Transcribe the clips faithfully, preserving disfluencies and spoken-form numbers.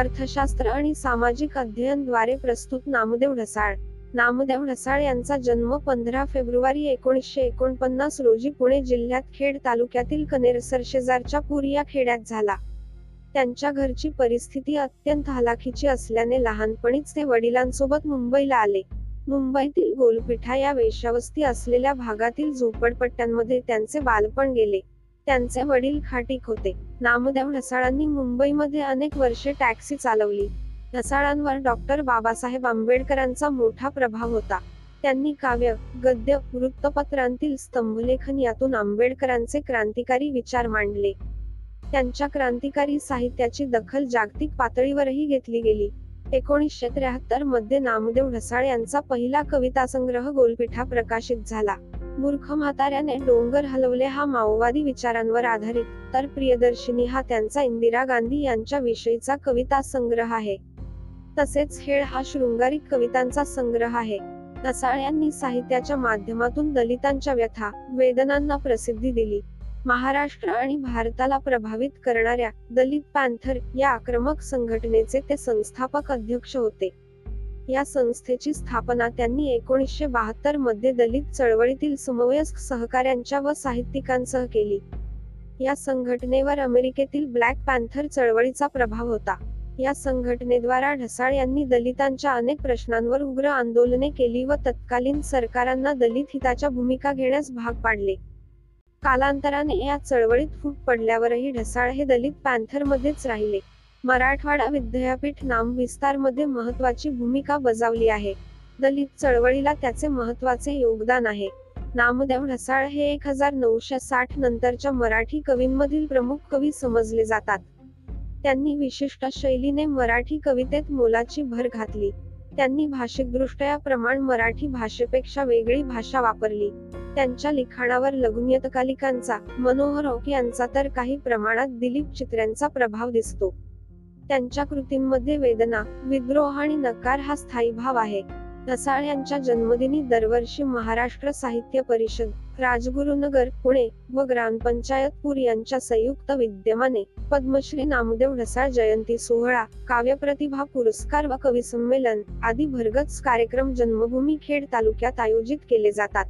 अर्थशास्त्र आणि सामाजिक अध्ययन द्वारे प्रस्तुत नामदेव रसाळ. नामदेव रसाळ यांचा जन्म पंधरा फेब्रुवारी एकोणीसशे एकोणपन्नास रोजी पुणे जिल्ह्यात खेड तालुक्यातील कनेरसर शेजारच्या पूर या खेड्यात झाला. त्यांच्या घरची परिस्थिती अत्यंत हलाखीची असल्याने लहानपणीच ते वडिलांसोबत मुंबईला आले. मुंबईतील गोलपिठा या वेश्यावस्ती असलेल्या भागातील झोपडपट्ट्यांमध्ये त्यांचे बालपण गेले. त्यांचे वडील खाटीक होते. नामदेव रसाळांनी मुंबईमध्ये अनेक वर्षे टॅक्सी चालवली. रसाळांवर डॉक्टर बाबासाहेब आंबेडकरांचा मोठा प्रभाव होता. त्यांनी काव्य, गद्य, वृत्तपत्रांतील स्तंभलेखन यातून आंबेडकरांचे क्रांतिकारी विचार मांडले. त्यांच्या क्रांतिकारी साहित्याची दखल जागतिक पातळीवरही घेतली गेली. एकोणीसशे त्र्याहत्तर मध्ये नामदेव रसाळ यांचा पहिला कविता संग्रह गोलपिठा प्रकाशित झाला. मूर्ख म्हाताऱ्याने डोंगर हलवले हा माओवादी विचारांवर आधारित, तर प्रियदर्शिनी हा त्यांचा इंदिरा गांधी यांच्या विषयीचा कविता संग्रह आहे. तसेच खेळ हा शृंगारिक कवितांचा संग्रह आहे. रसाळ यांनी साहित्याच्या माध्यमातून दलितांच्या व्यथा, वेदनांना प्रसिद्धी दिली. महाराष्ट्र आणि भारताला प्रभावित करणाऱ्या दलित पैंथर या आक्रमक संघटनेचे ते संस्थापक अध्यक्ष होते. या संस्थेची स्थापना त्यांनी एकोणीसशे बहात्तर मध्ये दलित चळवळीतील समवयस्क सहकाऱ्यांच्या व साहित्यिकांसह केली. या संघटनेवर अमेरिकेतील ब्लॅक पॅंथर चळवळीचा प्रभाव होता. या संघटनेद्वारा ढसाळ यांनी दलितांच्या अनेक प्रश्नांवर उग्र आंदोलने केली व तत्कालीन सरकारांना दलित हिताच्या भूमिका घेण्यास भाग पाडले. कालांतराने या चळवळीत फूट पडल्यावरही ढसाळ हे दलित पॅंथर मध्येच राहिले. मराठवाडा विद्यापीठ नाम विस्तार मध्ये महत्वाची भूमिका बजावली आहे. दलित चळवळीला त्याचे महत्वाचे योगदान आहे. नामदेव रसाळ हे एक हजार नऊशे साठ नंतरच्या मराठी कवींमधील प्रमुख कवी समजले जातात. त्यांनी विशिष्ट शैलीने मराठी कवितेत मोलाची भर घातली. त्यांनी भाषिकदृष्ट्या प्रमाण मराठी भाषेपेक्षा वेगळी भाषा वापरली. त्यांच्या लिखाणावर लघुनियतकालिकांचा, मनोहर ओक यांचा तर काही प्रमाणात दिलीप चित्र्यांचा प्रभाव दिसतो. त्यांच्या कृतींमध्ये वेदना, विद्रोह आणि नकार हा स्थायी भाव आहे. रसाळ यांच्या जन्मदिनी दरवर्षी महाराष्ट्र साहित्य परिषद, राजगुरुनगर, पुणे व ग्रामपंचायत पूर यांच्या संयुक्त विद्यमाने पद्मश्री नामदेव रसाळ जयंती सोहळा, काव्यप्रतिभा पुरस्कार व कवी संमेलन आदी भरगच्च कार्यक्रम जन्मभूमी खेड तालुक्यात आयोजित केले जातात.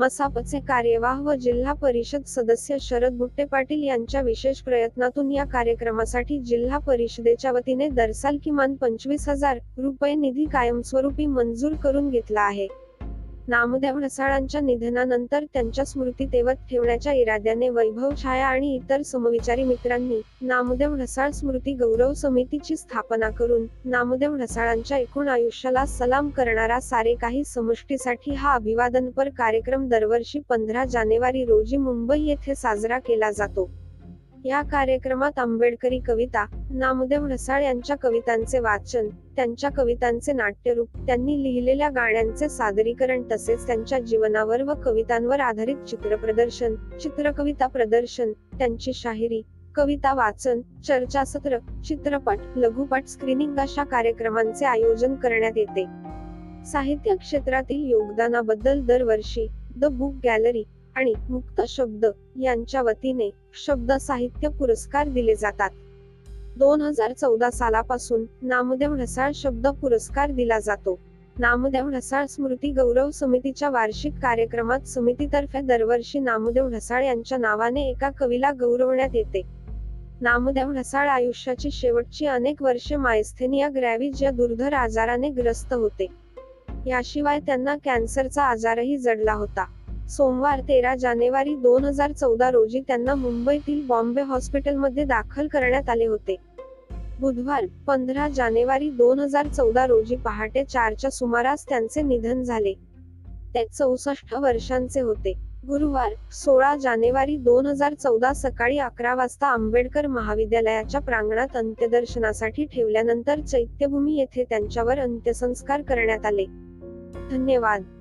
मसापचे कार्यवाह व जिल्हा परिषद सदस्य शरद गुट्टे पाटील यांच्या विशेष प्रयत्नातून या कार्यक्रमासाठी जिल्हा परिषदेच्या वतीने दरसाल किमान पंचवीस हजार रुपये निधी कायमस्वरूपी मंजूर करून घेतला आहे. नामदेव रसाळांच्या निधनानंतर त्यांच्या स्मृती तेवत ठेवण्याच्या इराद्याने वैभव छाया आणि इतर समविचारी मित्रांनी नामदेव रसाळ स्मृती गौरव समितीची स्थापना करून नामदेव रसाळांच्या एकूण आयुष्याला सलाम करणारा सारे काही समष्टीसाठी हा अभिवादनपर कार्यक्रम दरवर्षी पंधरा जानेवारी रोजी मुंबई येथे साजरा केला जातो. या कार्यक्रमात आंबेडकरी कविता, नामदेव रसाळ यांच्या कवितांचे वाचन, त्यांच्या कवितांचे नाट्यरूप, त्यांनी लिहिलेल्या गाण्यांचे सादरीकरण तसेच त्यांच्या जीवनावर व कवितांवर आधारित चित्रप्रदर्शन, चित्रकविता प्रदर्शन, त्यांची शाहिरी, कविता वाचन, चर्चासत्र, चित्रपट, लघुपट स्क्रीनिंग अशा कार्यक्रमांचे आयोजन करण्यात येते. साहित्य क्षेत्रातील योगदानाबद्दल दरवर्षी द बुक गॅलरी आणि मुक्त शब्द यांच्या वतीने शब्द साहित्य पुरस्कार दिले जातात. दोन हजार चौदा सालापासून नामदेव रसाळ शब्द पुरस्कार दिला जातो. नामदेव रसाळ स्मृती गौरव समितीच्या वार्षिक कार्यक्रमात समितीतर्फे दरवर्षी नामदेव रसाळ यांच्या नावाने एका कवीला गौरवण्यात येते. नामदेव रसाळ आयुष्याची शेवटची अनेक वर्षे मायस्थेनिया ग्रॅव्हिज या दुर्धर आजाराने ग्रस्त होते. याशिवाय त्यांना कॅन्सरचा आजारही जडला होता. सोमवार तेरा जानेवारी दोन हजार चौदा रोजी त्यांना मुंबईतील बॉम्बे हॉस्पिटलमध्ये दाखल करण्यात आले होते. बुधवार पंधरा जानेवारी दोन हजार चौदा रोजी पहाटे चारच्या सुमारास त्यांचे निधन झाले. ते चौसष्ट वर्षांचे होते. गुरुवार सोळा जानेवारी दोन हजार चौदा सकाळी अकरा वाजता आंबेडकर महाविद्यालयाच्या प्रांगणात अंत्यदर्शनासाठी ठेवल्यानंतर चैत्यभूमी येथे त्यांच्यावर अंत्यसंस्कार करण्यात आले. धन्यवाद.